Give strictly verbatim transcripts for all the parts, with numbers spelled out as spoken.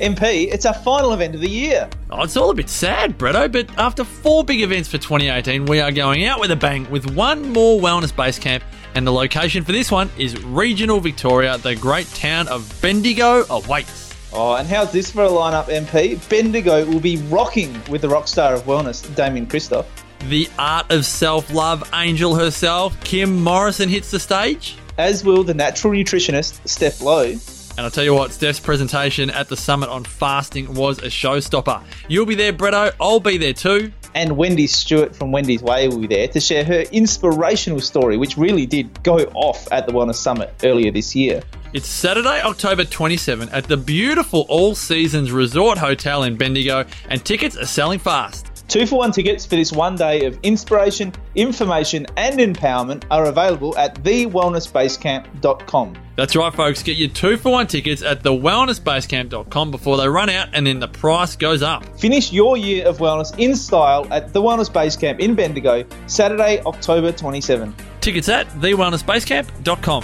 M P, it's our final event of the year. Oh, it's all a bit sad, Bretto, but after four big events for twenty eighteen, we are going out with a bang with one more wellness base camp, and the location for this one is regional Victoria. The great town of Bendigo awaits. Oh, and how's this for a lineup, M P? Bendigo will be rocking with the rock star of wellness, Damien Christoph. The art of self-love angel herself, Kim Morrison, hits the stage. As will the natural nutritionist, Steph Lowe. And I'll tell you what, Steph's presentation at the summit on fasting was a showstopper. You'll be there, Bretto. I'll be there too. And Wendy Stewart from Wendy's Way will be there to share her inspirational story, which really did go off at the Wellness Summit earlier this year. It's Saturday, October twenty-seventh at the beautiful All Seasons Resort Hotel in Bendigo, and tickets are selling fast. Two for one tickets for this one day of inspiration, information and empowerment are available at the wellness base camp dot com. That's right, folks. Get your two for one tickets at the wellness base camp dot com before they run out, and then the price goes up. Finish your year of wellness in style at The Wellness Base Camp in Bendigo, Saturday, October twenty-seventh. Tickets at the wellness base camp dot com.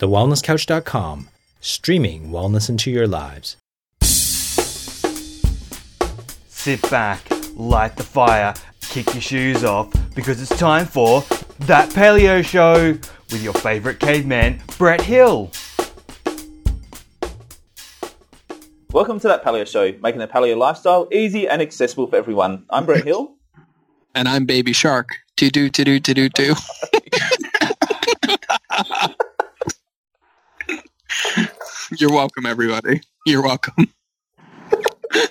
the wellness couch dot com, streaming wellness into your lives. Sit back, light the fire, kick your shoes off, because it's time for That Paleo Show with your favourite caveman, Brett Hill. Welcome to That Paleo Show, making the paleo lifestyle easy and accessible for everyone. I'm Brett Hill. And I'm Baby Shark. To-do, to-do, to-do, to. You're welcome, everybody. You're welcome. I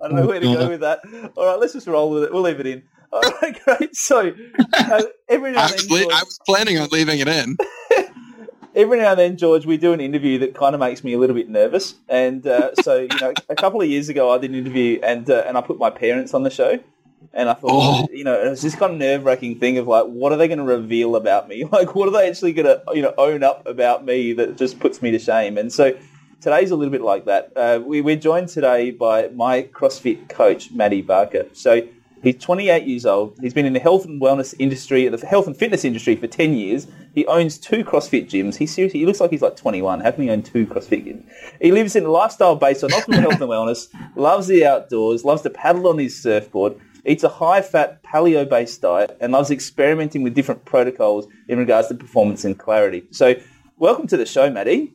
don't know where to go with that. All right, let's just roll with it. We'll leave it in. All right, great. So uh, every now and then, George, I was planning on leaving it in. Every now and then, George, we do an interview that kind of makes me a little bit nervous. And uh, so, you know, a couple of years ago, I did an interview, and uh, and I put my parents on the show. And I thought, oh. you know, it was this kind of nerve-wracking thing of like, what are they going to reveal about me? Like, what are they actually going to, you know, own up about me that just puts me to shame? And so today's a little bit like that. Uh, we, we're joined today by my CrossFit coach, Matty Barker. So he's twenty-eight years old. He's been in the health and wellness industry, the health and fitness industry for ten years. He owns two CrossFit gyms. He seriously, he looks like he's like twenty-one. How can he own two CrossFit gyms? He lives in a lifestyle based on optimal health and wellness, loves the outdoors, loves to paddle on his surfboard, eats a high-fat, paleo-based diet, and loves experimenting with different protocols in regards to performance and clarity. So welcome to the show, Matty.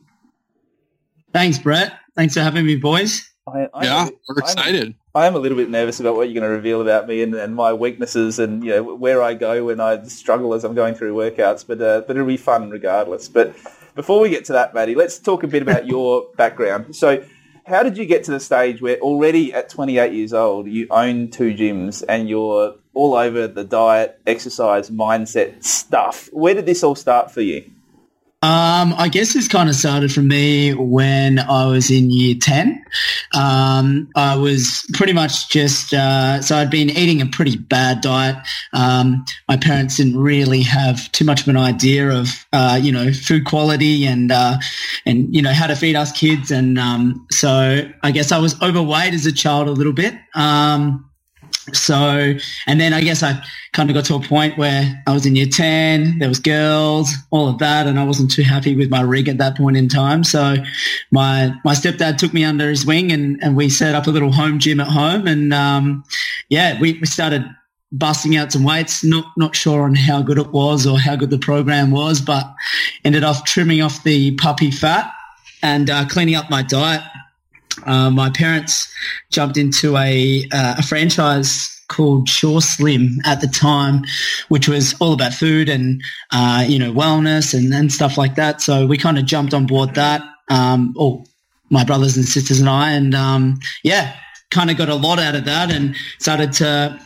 Thanks, Brett. Thanks for having me, boys. I, I yeah, am, we're excited. I'm, I am a little bit nervous about what you're going to reveal about me and, and my weaknesses and, you know, where I go when I struggle as I'm going through workouts, but uh, but it'll be fun regardless. But before we get to that, Matty, let's talk a bit about your background. So how did you get to the stage where already at twenty-eight years old, you own two gyms and you're all over the diet, exercise, mindset stuff? Where did this all start for you? Um, I guess this kind of started for me when I was in year ten. Um, I was pretty much just, uh, so I'd been eating a pretty bad diet. Um, my parents didn't really have too much of an idea of, uh, you know, food quality and, uh, and, you know, how to feed us kids. And, um, so I guess I was overweight as a child a little bit. Um, So, and then I guess I kind of got to a point where I was in year ten, there was girls, all of that, and I wasn't too happy with my rig at that point in time. So my my stepdad took me under his wing and, and we set up a little home gym at home, and um, yeah, we, we started busting out some weights, not not sure on how good it was or how good the program was, but ended up trimming off the puppy fat and uh, cleaning up my diet. Uh, my parents jumped into a, uh, a franchise called Sure Slim at the time, which was all about food and, uh, you know, wellness and, and stuff like that. So we kind of jumped on board that, um, or my brothers and sisters and I, and, um, yeah, kind of got a lot out of that and started to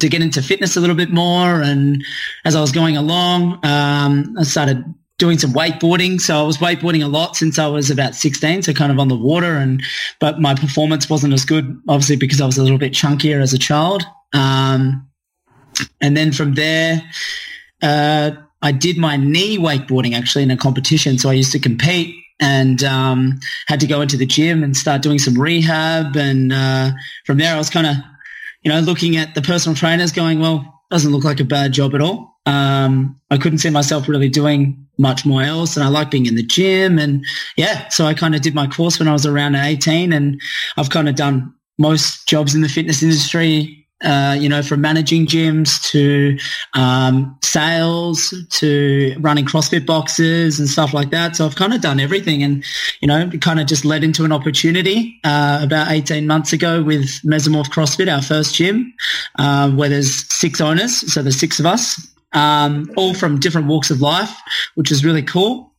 to get into fitness a little bit more. And as I was going along, um, I started doing some wakeboarding. So I was wakeboarding a lot since I was about sixteen, so kind of on the water, and but my performance wasn't as good, obviously, because I was a little bit chunkier as a child. Um, and then from there, uh, I did my knee wakeboarding actually in a competition. So I used to compete and um, had to go into the gym and start doing some rehab. And uh, from there, I was kind of, you know, looking at the personal trainers going, well, doesn't look like a bad job at all. Um, I couldn't see myself really doing much more else, and I like being in the gym. And yeah, so I kind of did my course when I was around eighteen, and I've kind of done most jobs in the fitness industry, uh, you know, from managing gyms to um, sales to running CrossFit boxes and stuff like that. So I've kind of done everything, and, you know, it kind of just led into an opportunity uh, about eighteen months ago with Mesomorph CrossFit, our first gym, uh, where there's six owners, so there's six of us. Um, all from different walks of life, which is really cool.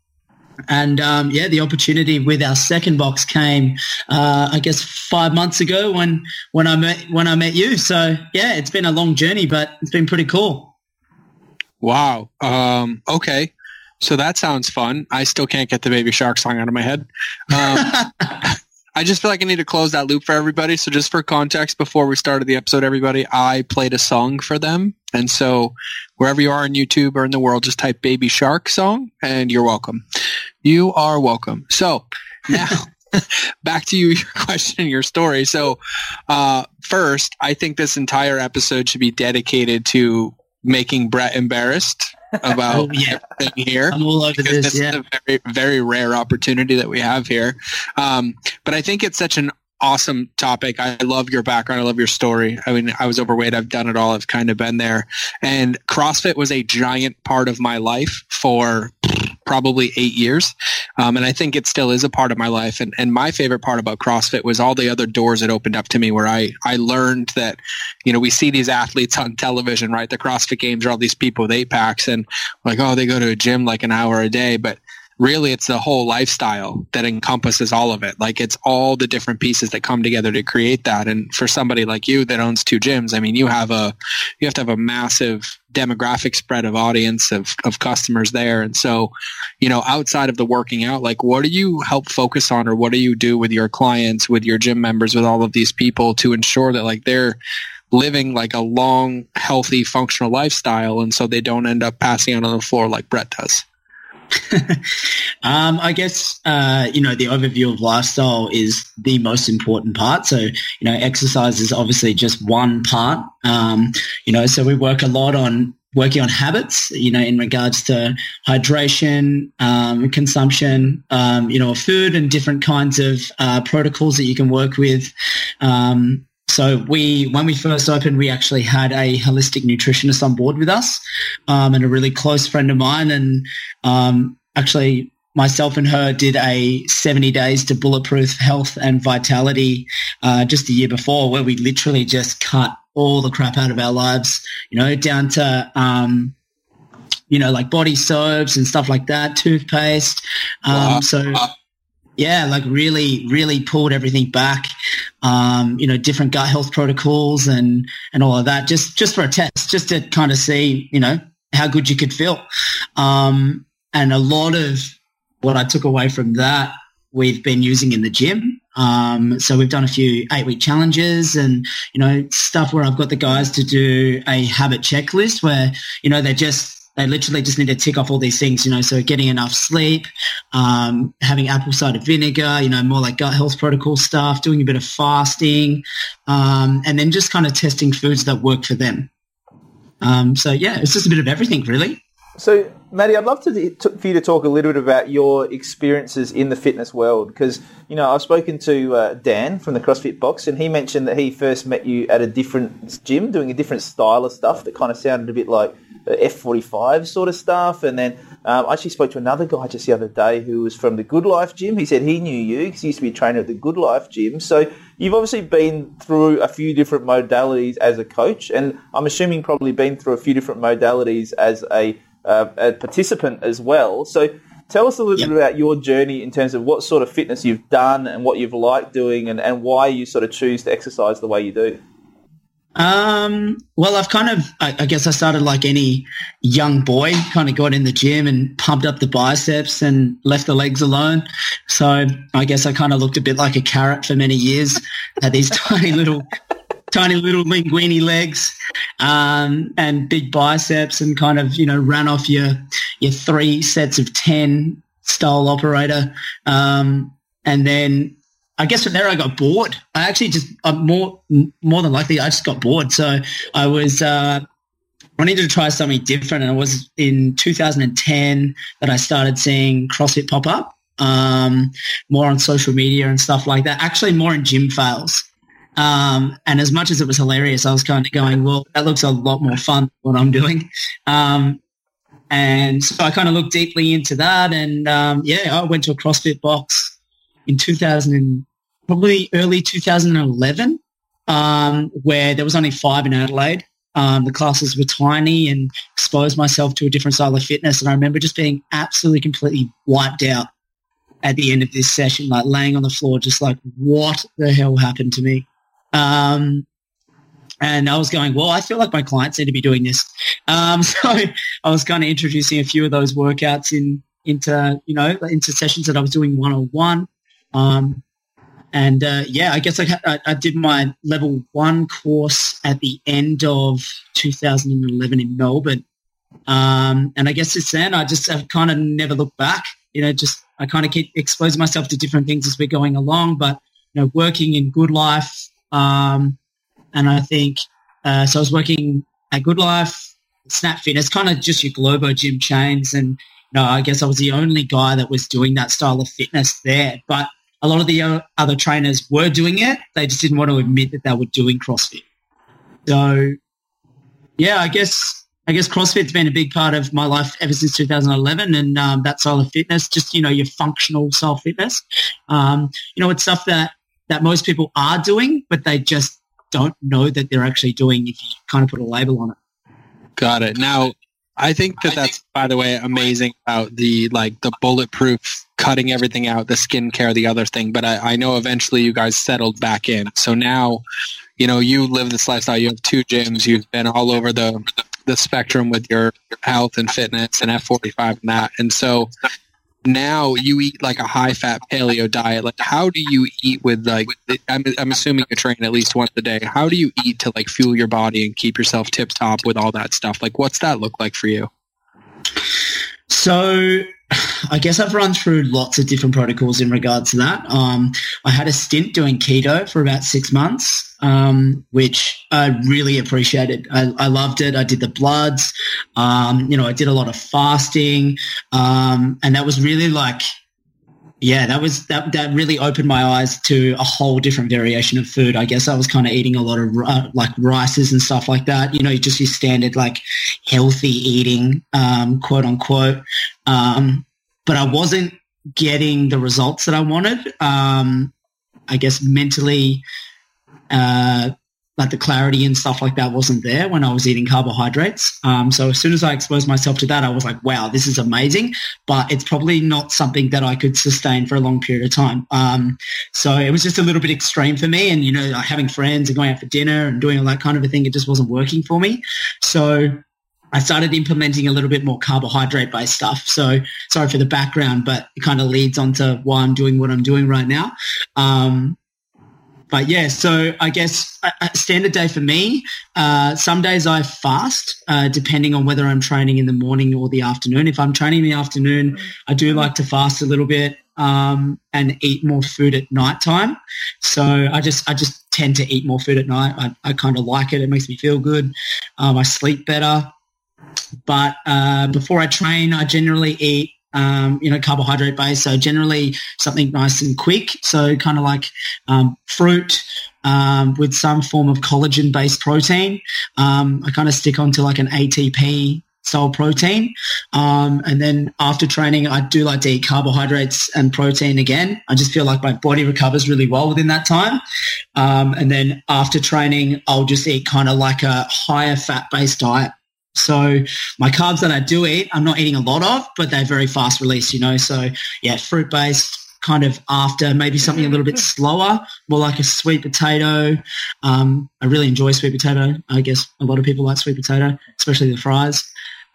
And, um, yeah, the opportunity with our second box came, uh, I guess, five months ago when when I met when I met you. So, yeah, it's been a long journey, but it's been pretty cool. Wow. Um, okay. So that sounds fun. I still can't get the Baby Shark song out of my head. Um, I just feel like I need to close that loop for everybody. So just for context, before we started the episode, everybody, I played a song for them. And so wherever you are on YouTube or in the world, just type Baby Shark song and you're welcome. You are welcome. So now back to you, your question, your story. So uh, first, I think this entire episode should be dedicated to making Brett embarrassed about oh, yeah. everything here. I'm all over this, this yeah. is a very, very rare opportunity that we have here. Um, but I think it's such an awesome topic. I love your background. I love your story. I mean, I was overweight. I've done it all. I've kind of been there. And CrossFit was a giant part of my life for probably eight years. Um, and I think it still is a part of my life. And, and my favorite part about CrossFit was all the other doors it opened up to me, where I, I learned that, you know, we see these athletes on television, right? The CrossFit games are all these people with eight packs and like, oh, they go to a gym like an hour a day. But really, it's the whole lifestyle that encompasses all of it. Like, it's all the different pieces that come together to create that. And for somebody like you that owns two gyms, I mean, you have a you have to have a massive demographic spread of audience of of customers there. And so, you know, outside of the working out, like, what do you help focus on, or what do you do with your clients, with your gym members, with all of these people to ensure that like they're living like a long, healthy, functional lifestyle, and so they don't end up passing out on the floor like Brett does? um, I guess, uh, you know, the overview of lifestyle is the most important part. So, you know, exercise is obviously just one part, um, you know, so we work a lot on working on habits, you know, in regards to hydration, um, consumption, um, you know, food and different kinds of uh, protocols that you can work with. Um So we, when we first opened, we actually had a holistic nutritionist on board with us, um, and a really close friend of mine. And um, actually, myself and her did a seventy days to bulletproof health and vitality uh, just a year before, where we literally just cut all the crap out of our lives, you know, down to um, you know, like body soaps and stuff like that, toothpaste. Um, wow. So. Yeah, like really, really pulled everything back, um, you know, different gut health protocols and, and all of that, just, just for a test, just to kind of see, you know, how good you could feel. Um, and a lot of what I took away from that we've been using in the gym. Um, so we've done a few eight-week challenges and, you know, stuff where I've got the guys to do a habit checklist where, you know, they're just, they literally just need to tick off all these things, you know, so getting enough sleep, um, having apple cider vinegar, you know, more like gut health protocol stuff, doing a bit of fasting, um, and then just kind of testing foods that work for them. Um, so, yeah, it's just a bit of everything, really. So, Matty, I'd love to t- for you to talk a little bit about your experiences in the fitness world because, you know, I've spoken to uh, Dan from the CrossFit Box, and he mentioned that he first met you at a different gym doing a different style of stuff that kind of sounded a bit like F forty-five sort of stuff. And then um, I actually spoke to another guy just the other day who was from the Good Life gym. He said he knew you because he used to be a trainer at the Good Life gym. So you've obviously been through a few different modalities as a coach, and I'm assuming probably been through a few different modalities as a, uh, a participant as well. So tell us a little yep. bit about your journey in terms of what sort of fitness you've done and what you've liked doing, and, and why you sort of choose to exercise the way you do. Um, well, I've kind of, I, I guess I started like any young boy, kind of got in the gym and pumped up the biceps and left the legs alone. So I guess I kind of looked a bit like a carrot for many years, had these tiny little, tiny little linguini legs, um, and big biceps, and kind of, you know, ran off your, your three sets of ten style operator. Um, and then I guess from there I got bored. I actually just I'm more more than likely I just got bored. So I was uh, I needed to try something different, and it was in two thousand ten that I started seeing CrossFit pop up, um, more on social media and stuff like that. Actually, more in gym fails. Um, and as much as it was hilarious, I was kind of going, well, that looks a lot more fun than what I'm doing. Um, and so I kind of looked deeply into that, and um, yeah, I went to a CrossFit box in two thousand, probably early two thousand eleven, um, where there was only five in Adelaide. Um, the classes were tiny, and exposed myself to a different style of fitness. And I remember just being absolutely completely wiped out at the end of this session, like laying on the floor, just like, what the hell happened to me? Um, and I was going, well, I feel like my clients need to be doing this. Um, so I was kind of introducing a few of those workouts in, into, you know, into sessions that I was doing one-on-one. Um, and, uh, yeah, I guess I, I, I did my level one course at the end of two thousand eleven in Melbourne. Um, and I guess since then I just have kind of never looked back, you know, just, I kind of keep exposing myself to different things as we're going along, but, you know, working in Good Life, um, and I think, uh, so I was working at Good Life, Snap Fitness, kind of just your Globo gym chains, and, you know, I guess I was the only guy that was doing that style of fitness there, but a lot of the other trainers were doing it. They just didn't want to admit that they were doing CrossFit. So, yeah, I guess... I guess CrossFit's been a big part of my life ever since two thousand eleven, and um, that style of fitness, just, you know, your functional style fitness. Um, you know, it's stuff that, that most people are doing, but they just don't know that they're actually doing if you kind of put a label on it. Got it. Now, I think that that's, by the way, amazing about the, like, the bulletproof, cutting everything out, the skincare, the other thing. But I, I know eventually you guys settled back in. So now, you know, you live this lifestyle. You have two gyms. You've been all over the... the spectrum with your health and fitness and F forty-five and that. And so now you eat like a high fat paleo diet. Like, how do you eat with, like, I'm, I'm assuming you train at least once a day. How do you eat to, like, fuel your body and keep yourself tip top with all that stuff? Like, what's that look like for you? So I guess I've run through lots of different protocols in regards to that. Um, I had a stint doing keto for about six months, um, which I really appreciated. I, I loved it. I did the bloods. Um, you know, I did a lot of fasting, um, and that was really like, yeah, that was that. That really opened my eyes to a whole different variation of food. I guess I was kind of eating a lot of uh, like rices and stuff like that. You know, just your standard like healthy eating, um, quote unquote. Um, but I wasn't getting the results that I wanted. Um, I guess mentally, uh, like the clarity and stuff like that wasn't there when I was eating carbohydrates. Um, so as soon as I exposed myself to that, I was like, wow, this is amazing, but it's probably not something that I could sustain for a long period of time. Um, so it was just a little bit extreme for me, and, you know, like having friends and going out for dinner and doing all that kind of a thing, it just wasn't working for me. So I started implementing a little bit more carbohydrate-based stuff. So sorry for the background, but it kind of leads on to why I'm doing what I'm doing right now. Um, But, yeah, so I guess a standard day for me, uh, some days I fast uh, depending on whether I'm training in the morning or the afternoon. If I'm training in the afternoon, I do like to fast a little bit um, and eat more food at nighttime. So I just I just tend to eat more food at night. I, I kind of like it. It makes me feel good. Um, I sleep better. But uh, before I train, I generally eat, Um, you know, carbohydrate based. So generally something nice and quick. So kind of like um, fruit um, with some form of collagen based protein. Um, I kind of stick onto like an A T P style protein. Um, and then after training, I do like to eat carbohydrates and protein again. I just feel like my body recovers really well within that time. Um, and then after training, I'll just eat kind of like a higher fat based diet. So my carbs that I do eat, I'm not eating a lot of, but they're very fast release, you know. So, yeah, fruit-based kind of after maybe something a little bit slower, more like a sweet potato. Um, I really enjoy sweet potato. I guess a lot of people like sweet potato, especially the fries.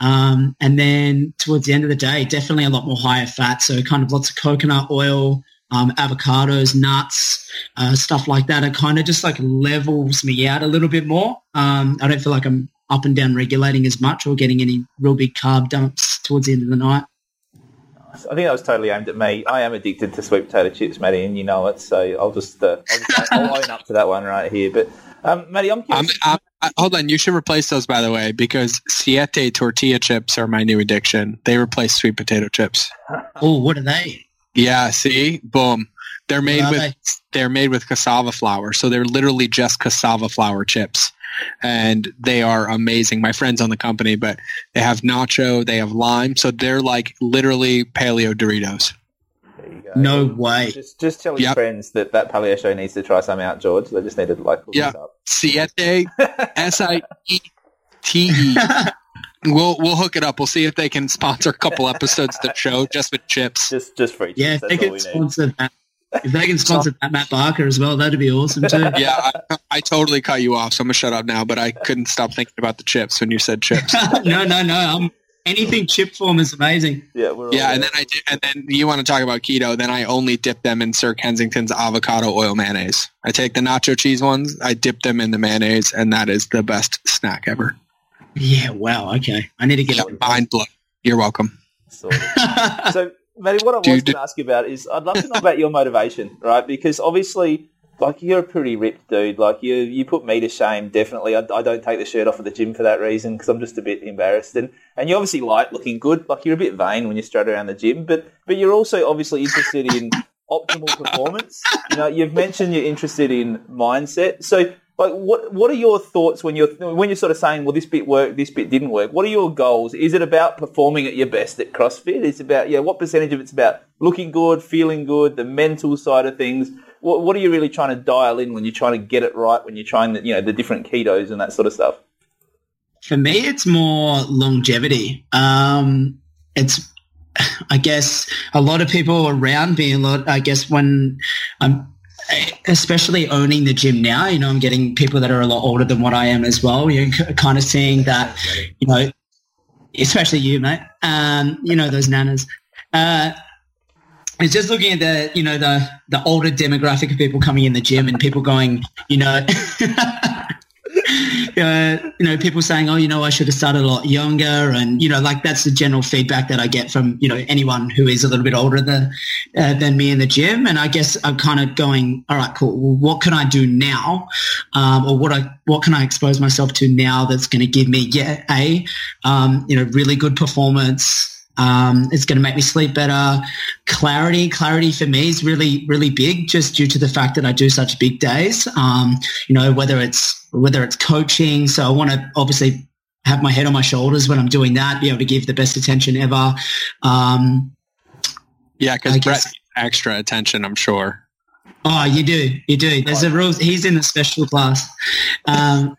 Um, and then towards the end of the day, definitely a lot more higher fat, so kind of lots of coconut oil, um, avocados, nuts, uh, stuff like that. It kind of just like levels me out a little bit more. Um, I don't feel like I'm up and down regulating as much or getting any real big carb dumps towards the end of the night. I think that was totally aimed at me. I am addicted to sweet potato chips, Matty, and you know it. So I'll just, uh, I'll, just I'll own up to that one right here. But um, Matty, I'm curious. Um, um, hold on, you should replace those, by the way, because Siete tortilla chips are my new addiction. They replace sweet potato chips. Oh, what are they? Yeah, see, boom. They're made with they? they're made with cassava flour, so they're literally just cassava flour chips. And they are amazing. My friends on the company, but they have nacho, they have lime, so they're like literally paleo Doritos. There you go. No way. Just, just tell your yep. friends that that paleo show needs to try some out, George. They just needed to like pull yep. this up. Siete, S I E T E. We'll we'll hook it up. We'll see if they can sponsor a couple episodes to show just with chips. Just just free chips. Yeah, that's they can sponsor that. If they can sponsor Matt Barker as well, that'd be awesome too. Yeah, I, I totally cut you off, so I'm going to shut up now, but I couldn't stop thinking about the chips when you said chips. no, no, no. I'm, anything chip form is amazing. Yeah, we're yeah and, then I did, and then you want to talk about keto, then I only dip them in Sir Kensington's avocado oil mayonnaise. I take the nacho cheese ones, I dip them in the mayonnaise, and that is the best snack ever. Yeah, wow, okay. I need to get yeah, up. Mind blown. You're welcome. Sort of. So... Matty, what I wanted to ask you about is I'd love to know about your motivation, right? Because obviously, like, you're a pretty ripped dude. Like, you you put me to shame, definitely. I, I don't take the shirt off at the gym for that reason because I'm just a bit embarrassed. And, and you're obviously light, looking good. Like, you're a bit vain when you strut around the gym. But, but you're also obviously interested in optimal performance. You know, you've mentioned you're interested in mindset. So, like, what what are your thoughts when you're when you're sort of saying, well, this bit worked, this bit didn't work? What are your goals? Is it about performing at your best at CrossFit? It's about, yeah, what percentage of it's about looking good, feeling good, the mental side of things? What what are you really trying to dial in when you're trying to get it right, when you're trying, the, you know, the different ketos and that sort of stuff? For me, it's more longevity. Um, it's, I guess, a lot of people around me, a lot, I guess, when I'm, especially owning the gym now, you know, I'm getting people that are a lot older than what I am as well. You're kind of seeing that, you know, especially you, mate, um, you know, those nanas. Uh, it's just looking at the, you know, the, the older demographic of people coming in the gym and people going, you know, uh, you know, people saying, oh, you know, I should have started a lot younger. And, you know, like that's the general feedback that I get from, you know, anyone who is a little bit older than, uh, than me in the gym. And I guess I'm kind of going, all right, cool. Well, what can I do now? Um, or what I, what can I expose myself to now that's going to give me, yeah, a, um, you know, really good performance. Um, it's going to make me sleep better. Clarity, clarity for me is really, really big just due to the fact that I do such big days. Um, you know, whether it's, whether it's coaching. So I want to obviously have my head on my shoulders when I'm doing that, be able to give the best attention ever. Um, yeah, because Brett needs extra attention, I'm sure. Oh, you do. You do. There's a rule. He's in the special class. Um,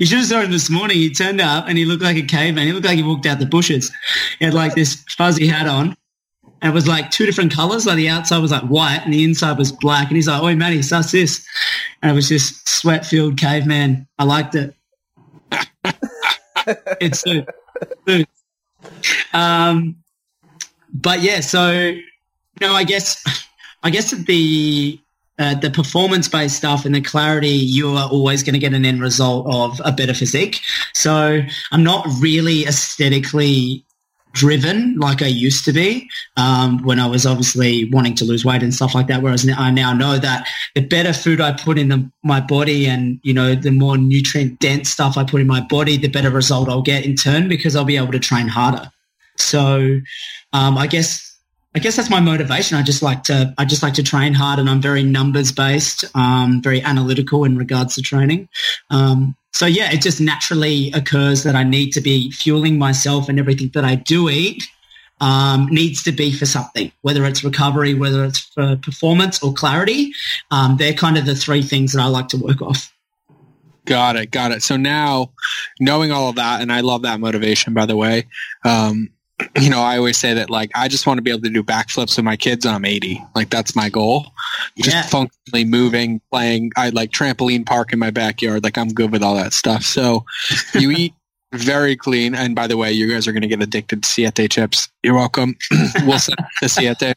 you should have saw him this morning. He turned up and he looked like a caveman. He looked like he walked out the bushes. He had like this fuzzy hat on. And it was like two different colours. Like the outside was like white and the inside was black. And he's like, oi, Matty, suss this. And it was just sweat-filled caveman. I liked it. It's suit. Suit. Um, but, yeah, so, you know, I guess I guess the uh, the performance-based stuff and the clarity, you are always going to get an end result of a better physique. So I'm not really aesthetically driven like I used to be um, when I was obviously wanting to lose weight and stuff like that, whereas I now know that the better food I put in the, my body and, you know, the more nutrient-dense stuff I put in my body, the better result I'll get in turn because I'll be able to train harder. So um, I guess I guess that's my motivation. I just like to I just like to train hard and I'm very numbers-based, um, very analytical in regards to training. Um So, yeah, it just naturally occurs that I need to be fueling myself and everything that I do eat um, needs to be for something, whether it's recovery, whether it's for performance or clarity. Um, they're kind of the three things that I like to work off. Got it. Got it. So now knowing all of that, and I love that motivation, by the way, um, you know, I always say that, like, I just want to be able to do backflips with my kids when I'm eighty. Like, that's my goal. Yeah. Just functionally moving, playing. I like trampoline park in my backyard. Like, I'm good with all that stuff. So you eat very clean. And by the way, you guys are going to get addicted to Siete chips. You're welcome. We'll send to Siete.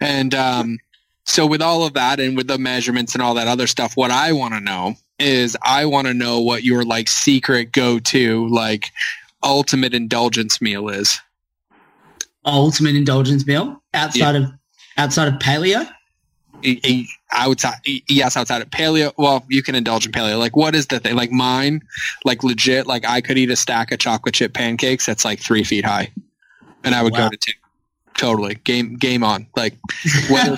And um, so with all of that and with the measurements and all that other stuff, what I want to know is I want to know what your, like, secret go-to, like, ultimate indulgence meal is. ultimate indulgence meal outside yeah. of outside of paleo? Outside, yes, outside of paleo. Well, you can indulge in paleo. Like, what is the thing? Like mine, like legit, like I could eat a stack of chocolate chip pancakes that's like three feet high, and I would wow. go to two. Totally, game game on. Like whether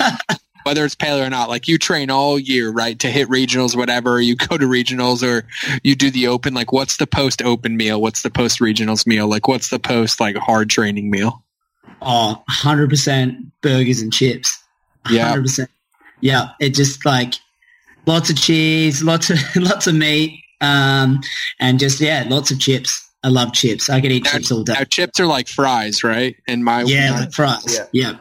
whether it's paleo or not, like you train all year, right, to hit regionals, whatever. You go to regionals or you do the open. Like, what's the post open meal? What's the post regionals meal? Like, what's the post like hard training meal? Oh, one hundred percent burgers and chips. Yeah. one hundred percent. Yeah, it just like lots of cheese, lots of lots of meat, um, and just yeah, lots of chips. I love chips. I could eat now, chips all day. Now chips are like fries, right? And my yeah, like fries. Yeah, yeah.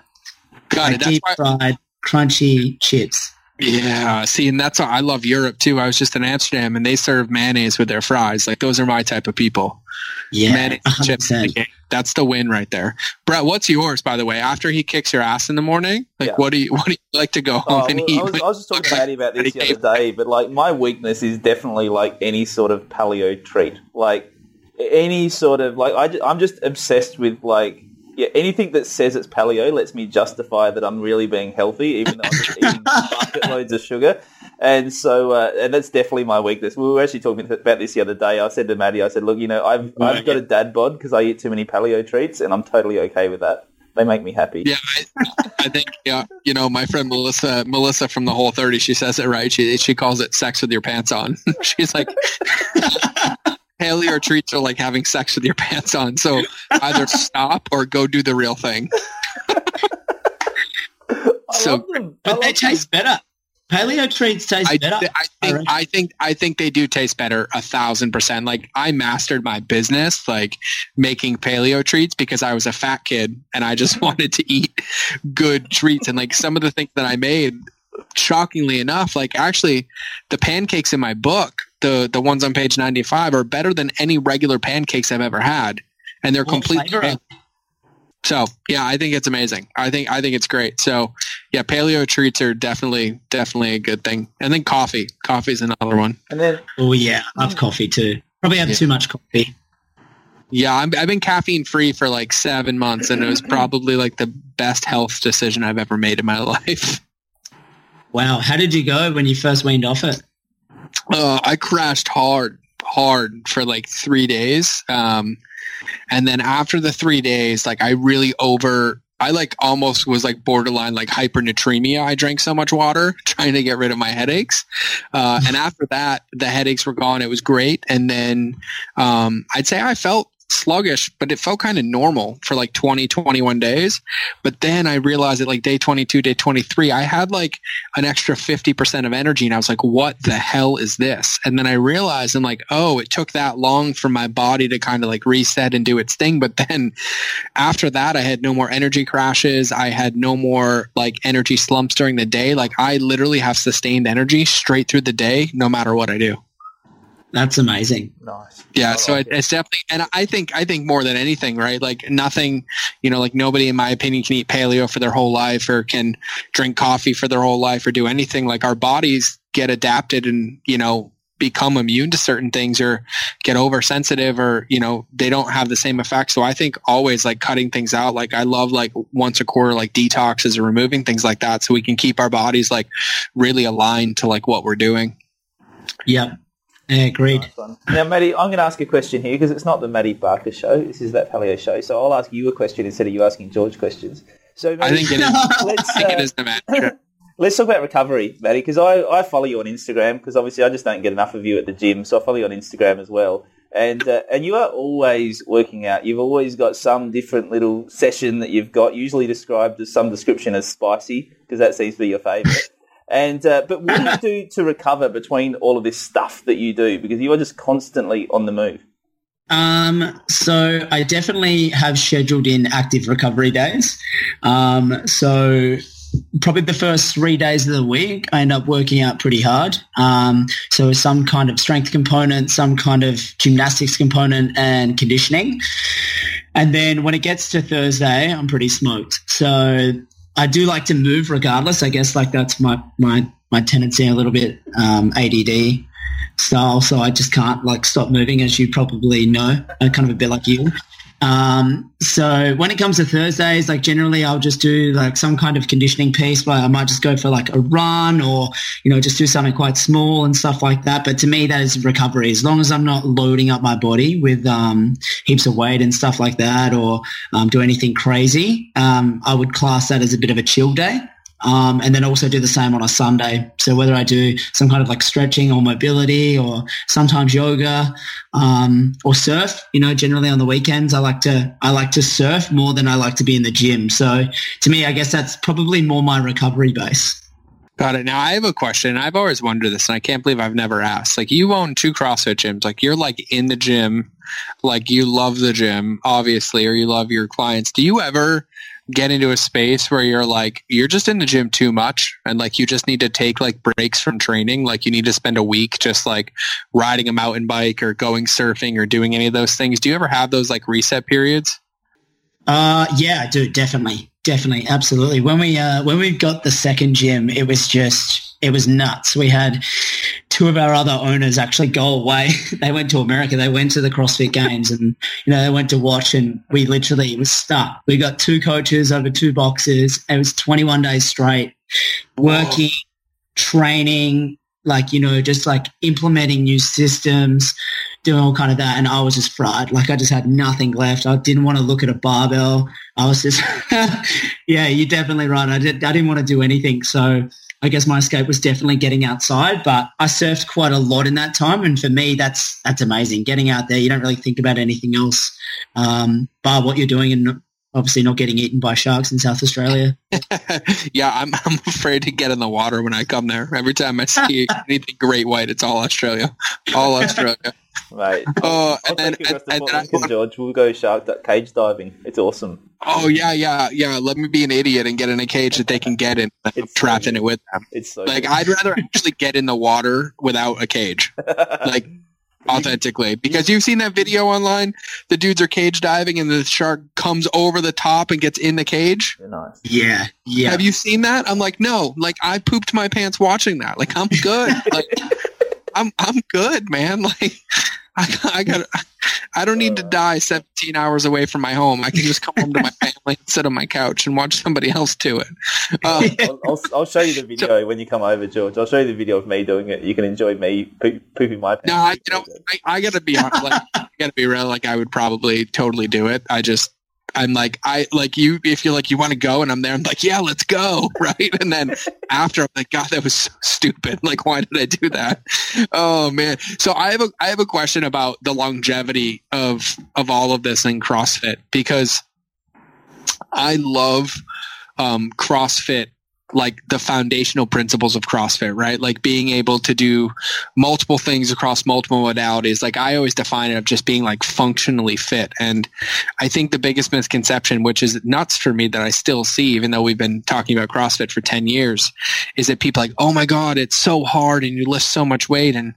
got like it. That's deep why- fried, crunchy chips. Yeah, see, and that's why I love Europe too. I was just in Amsterdam, and they serve mayonnaise with their fries. Like those are my type of people. Yeah, mayonnaise, chips. That's the win right there, Brett. What's yours, by the way? After he kicks your ass in the morning, like yeah. what do you what do you like to go home oh, and well, eat? I was, I was just talking to Matty about this the other day, but like my weakness is definitely like any sort of paleo treat, like any sort of like I just, I'm just obsessed with like. Yeah, anything that says it's paleo lets me justify that I'm really being healthy, even though I'm just eating bucket loads of sugar. And so, uh, and that's definitely my weakness. We were actually talking about this the other day. I said to Matty, I said, look, you know, I've I've yeah. got a dad bod because I eat too many paleo treats, and I'm totally okay with that. They make me happy. Yeah, I, I think, yeah, you know, my friend Melissa Melissa from the Whole thirty, she says it right. She, she calls it sex with your pants on. She's like... Paleo treats are like having sex with your pants on. So either stop or go do the real thing. So, but they taste better. Paleo treats taste I, better. I think, I, I think I think they do taste better a thousand percent. Like I mastered my business, like making paleo treats because I was a fat kid and I just wanted to eat good treats. And like some of the things that I made, shockingly enough, like actually the pancakes in my book, the the ones on page ninety-five are better than any regular pancakes I've ever had, and they're completely pan- so yeah I think it's amazing. I think I think it's great. So yeah, paleo treats are definitely definitely a good thing. And then coffee coffee is another one. And then oh yeah I have coffee too. Probably have yeah. too much coffee. Yeah, I'm, I've been caffeine free for like seven months, and it was probably like the best health decision I've ever made in my life. Wow, how did you go when you first weaned off it? Uh, I crashed hard, hard for like three days. Um, and then after the three days, like I really over, I like almost was like borderline like hypernatremia. I drank so much water trying to get rid of my headaches. Uh, and after that, the headaches were gone. It was great. And then um, I'd say I felt sluggish, but it felt kind of normal for like twenty, twenty-one days. But then I realized that like day twenty-two, day twenty-three, I had like an extra fifty percent of energy, and I was like, what the hell is this? And then I realized I'm like, oh, it took that long for my body to kind of like reset and do its thing. But then after that, I had no more energy crashes. I had no more like energy slumps during the day. Like I literally have sustained energy straight through the day, no matter what I do. That's amazing. Nice. Yeah, so it, it's definitely, and I think I think more than anything, right? Like nothing, you know, like nobody in my opinion can eat paleo for their whole life or can drink coffee for their whole life or do anything. Like our bodies get adapted and, you know, become immune to certain things or get oversensitive or, you know, they don't have the same effect. So I think always like cutting things out. Like I love like once a quarter, like detoxes or removing things like that so we can keep our bodies like really aligned to like what we're doing. Yeah. Yeah, agreed. Nice. Now, Matty, I'm going to ask a question here because it's not the Matty Barker show. This is That Paleo Show. So I'll ask you a question instead of you asking George questions. So Matty, I think it is. Let's, I think uh, it is the Matty. Let's talk about recovery, Matty, because I, I follow you on Instagram because obviously I just don't get enough of you at the gym. So I follow you on Instagram as well. And uh, and you are always working out. You've always got some different little session that you've got, usually described as some description as spicy because that seems to be your favourite. And uh, but what do you do to recover between all of this stuff that you do? Because you are just constantly on the move. Um, so I definitely have scheduled in active recovery days. Um, so probably the first three days of the week, I end up working out pretty hard. Um, so some kind of strength component, some kind of gymnastics component and conditioning. And then when it gets to Thursday, I'm pretty smoked. So I do like to move regardless. I guess like that's my my, my tendency a little bit um, A D D style. So I just can't like stop moving, as you probably know, I'm kind of a bit like you. Um, so when it comes to Thursdays, like generally I'll just do like some kind of conditioning piece where I might just go for like a run or, you know, just do something quite small and stuff like that. But to me, that is recovery. As long as I'm not loading up my body with, um, heaps of weight and stuff like that, or, um, do anything crazy, um, I would class that as a bit of a chill day. Um, and then also do the same on a Sunday. So whether I do some kind of like stretching or mobility or sometimes yoga, um, or surf, you know, generally on the weekends, I like to, I like to surf more than I like to be in the gym. So to me, I guess that's probably more my recovery base. Got it. Now I have a question. I've always wondered this and I can't believe I've never asked. Like you own two CrossFit gyms, like you're like in the gym, like you love the gym, obviously, or you love your clients. Do you ever get into a space where you're like, you're just in the gym too much and like you just need to take like breaks from training, like you need to spend a week just like riding a mountain bike or going surfing or doing any of those things? Do you ever have those like reset periods? Uh, yeah, I do. Definitely. Definitely. Absolutely. When we, uh, when we got the second gym, it was just, it was nuts. We had two of our other owners actually go away. They went to America. They went to the CrossFit Games and, you know, they went to watch and we literally, it was stuck. We got two coaches over two boxes. It was twenty-one days straight working, Whoa. training, like, you know, just like implementing new systems, doing all kind of that. And I was just fried. Like I just had nothing left. I didn't want to look at a barbell. I was just, yeah, you're definitely right. I, did, I didn't want to do anything. So I guess my escape was definitely getting outside, but I surfed quite a lot in that time. And for me, that's, that's amazing. Getting out there, you don't really think about anything else, um, bar what you're doing and obviously not getting eaten by sharks in South Australia. Yeah, I'm I'm afraid to get in the water when I come there. Every time I see anything great white, it's all Australia. All Australia. Right. Oh, and then, and, and then I, George, we'll go shark cage diving. It's awesome. Oh yeah, yeah, yeah. Let me be an idiot and get in a cage that they can get in. I'm trapped so in it with them. It's so like good. I'd rather actually get in the water without a cage, like authentically, because you've seen that video online. The dudes are cage diving and the shark comes over the top and gets in the cage. Nice. Yeah, yeah. Have you seen that? I'm like, no. Like I pooped my pants watching that. Like I'm good. Like I'm I'm good, man. Like. I got. I don't need to die seventeen hours away from my home. I can just come home to my family and sit on my couch and watch somebody else do it. Uh, I'll, I'll, I'll show you the video so, when you come over, George. I'll show you the video of me doing it. You can enjoy me poop, pooping my pants. No, I, you know, I, I got to be honest. Like, I got to be real. Like, I would probably totally do it. I just. I'm like, I like you, if you're like, you want to go and I'm there, I'm like, yeah, let's go. Right. And then after I'm like, God, that was so stupid. Like, why did I do that? Oh man. So I have a, I have a question about the longevity of, of all of this in CrossFit, because I love, um, CrossFit, like the foundational principles of CrossFit, right? Like being able to do multiple things across multiple modalities. Like I always define it as just being like functionally fit. And I think the biggest misconception, which is nuts for me that I still see, even though we've been talking about CrossFit for ten years, is that people are like, oh my God, it's so hard and you lift so much weight. And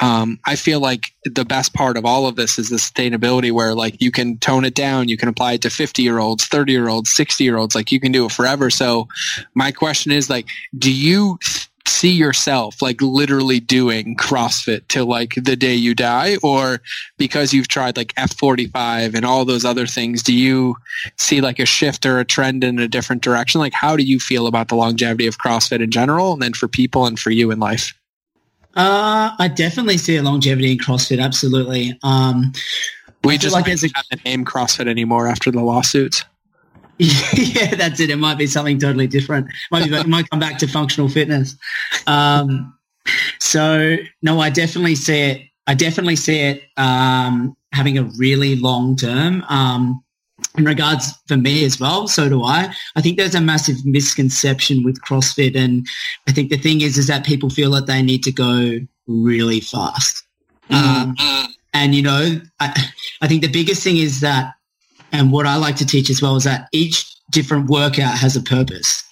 um, I feel like the best part of all of this is the sustainability where like you can tone it down, you can apply it to fifty year olds, thirty year olds, sixty year olds, like you can do it forever. So my question question is like, do you see yourself like literally doing CrossFit till like the day you die? Or because you've tried like F forty-five and all those other things, do you see like a shift or a trend in a different direction? Like how do you feel about the longevity of CrossFit in general and then for people and for you in life? Uh, I definitely see a longevity in CrossFit. Absolutely. Um, we just like there's a- have the name CrossFit anymore after the lawsuits. Yeah, that's it. It might be something totally different. Might be, it might come back to functional fitness. Um, so, no, I definitely see it. I definitely see it um, having a really long term um, in regards for me as well. So do I. I think there's a massive misconception with CrossFit, and I think the thing is, is that people feel that they need to go really fast. Um, and you know, I, I think the biggest thing is that. And what I like to teach as well is that each different workout has a purpose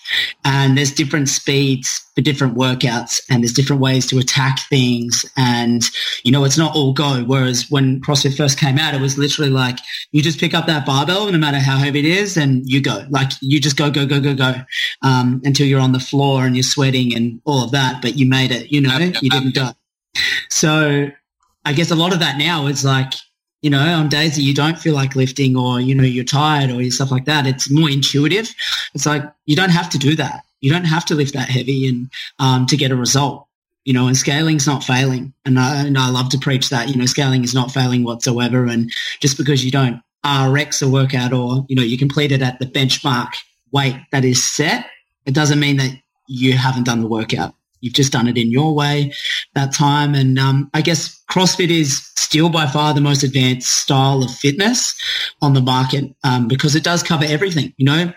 and there's different speeds for different workouts and there's different ways to attack things and, you know, it's not all go. Whereas when CrossFit first came out, it was literally like you just pick up that barbell no matter how heavy it is and you go. Like you just go, go, go, go, go um, until you're on the floor and you're sweating and all of that, but you made it, you know, you didn't go. So I guess a lot of that now is like, you know, on days that you don't feel like lifting or, you know, you're tired or stuff like that, it's more intuitive. It's like you don't have to do that. You don't have to lift that heavy and um, to get a result, you know, and scaling's not failing. And I, and I love to preach that, you know, scaling is not failing whatsoever. And just because you don't R X a workout or, you know, you complete it at the benchmark weight that is set, it doesn't mean that you haven't done the workout. You've just done it in your way that time. And um, I guess CrossFit is still by far the most advanced style of fitness on the market um, because it does cover everything, you know.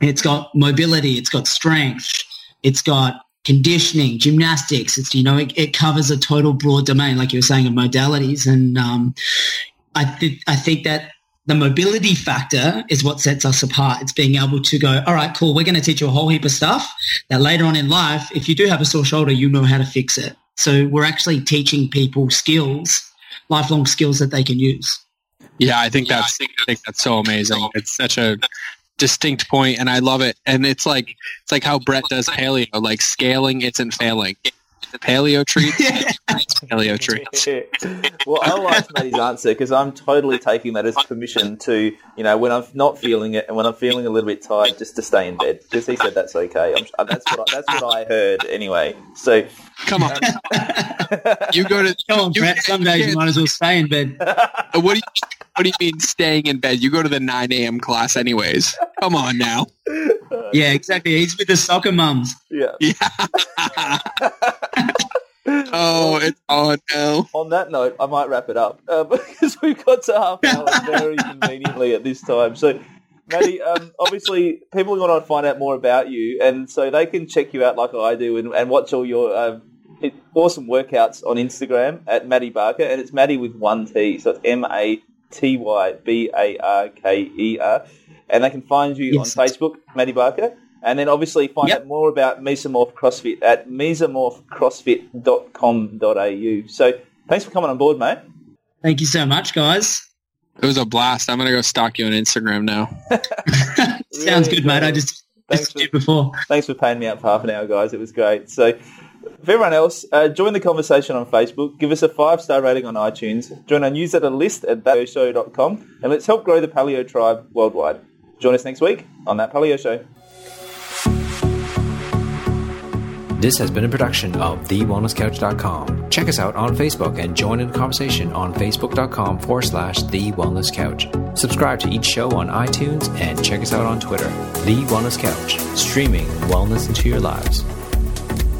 It's got mobility, it's got strength, it's got conditioning, gymnastics. It's, you know, it, it covers a total broad domain, like you were saying, of modalities. And um, I, th- I think that the mobility factor is what sets us apart. It's being able to go, all right, cool, we're going to teach you a whole heap of stuff that later on in life, if you do have a sore shoulder, you know how to fix it. So we're actually teaching people skills, lifelong skills that they can use. Yeah, I think that's, yeah, I think, I think that's so amazing. It's such a distinct point, and I love it. And it's like it's like how Brett does paleo, like scaling isn't failing. Paleo treats, paleo treats. Well, I like Matty's answer because I'm totally taking that as permission to, you know, when I'm not feeling it and when I'm feeling a little bit tired, just to stay in bed, because he said that's okay. I'm, that's what I, that's what I heard anyway. So come on, you go to come on, you, Brett. Some days you might as well stay in bed. What do you? What do you mean staying in bed? You go to the nine a.m. class anyways. Come on now. Yeah, exactly. He's with the soccer mums. Yeah. yeah. Oh, it's on now. On that note, I might wrap it up uh, because we've got to half an hour very conveniently at this time. So, Matty, um, obviously people want to find out more about you, and so they can check you out like I do and, and watch all your um, awesome workouts on Instagram at Matty Barker, and it's Matty with one T, so it's M A T Y B A R K E R, and they can find you yes. on Facebook, Matty Barker, and then obviously find yep. out more about Mesomorph CrossFit at mesomorph crossfit dot com dot a u. So thanks for coming on board, mate. Thank you so much, guys. It was a blast. I'm going to go stalk you on Instagram now. Sounds really good, mate. I just thanks for, did before. Thanks for paying me out for half an hour, guys. It was great. So for everyone else, uh, join the conversation on Facebook, give us a five-star rating on iTunes, join our newsletter list at that paleo show dot com, and let's help grow the paleo tribe worldwide. Join us next week on That Paleo Show. This has been a production of the wellness couch dot com. Check us out on Facebook and join in the conversation on facebook.com forward slash thewellnesscouch. Subscribe to each show on iTunes and check us out on Twitter. The Wellness Couch, streaming wellness into your lives.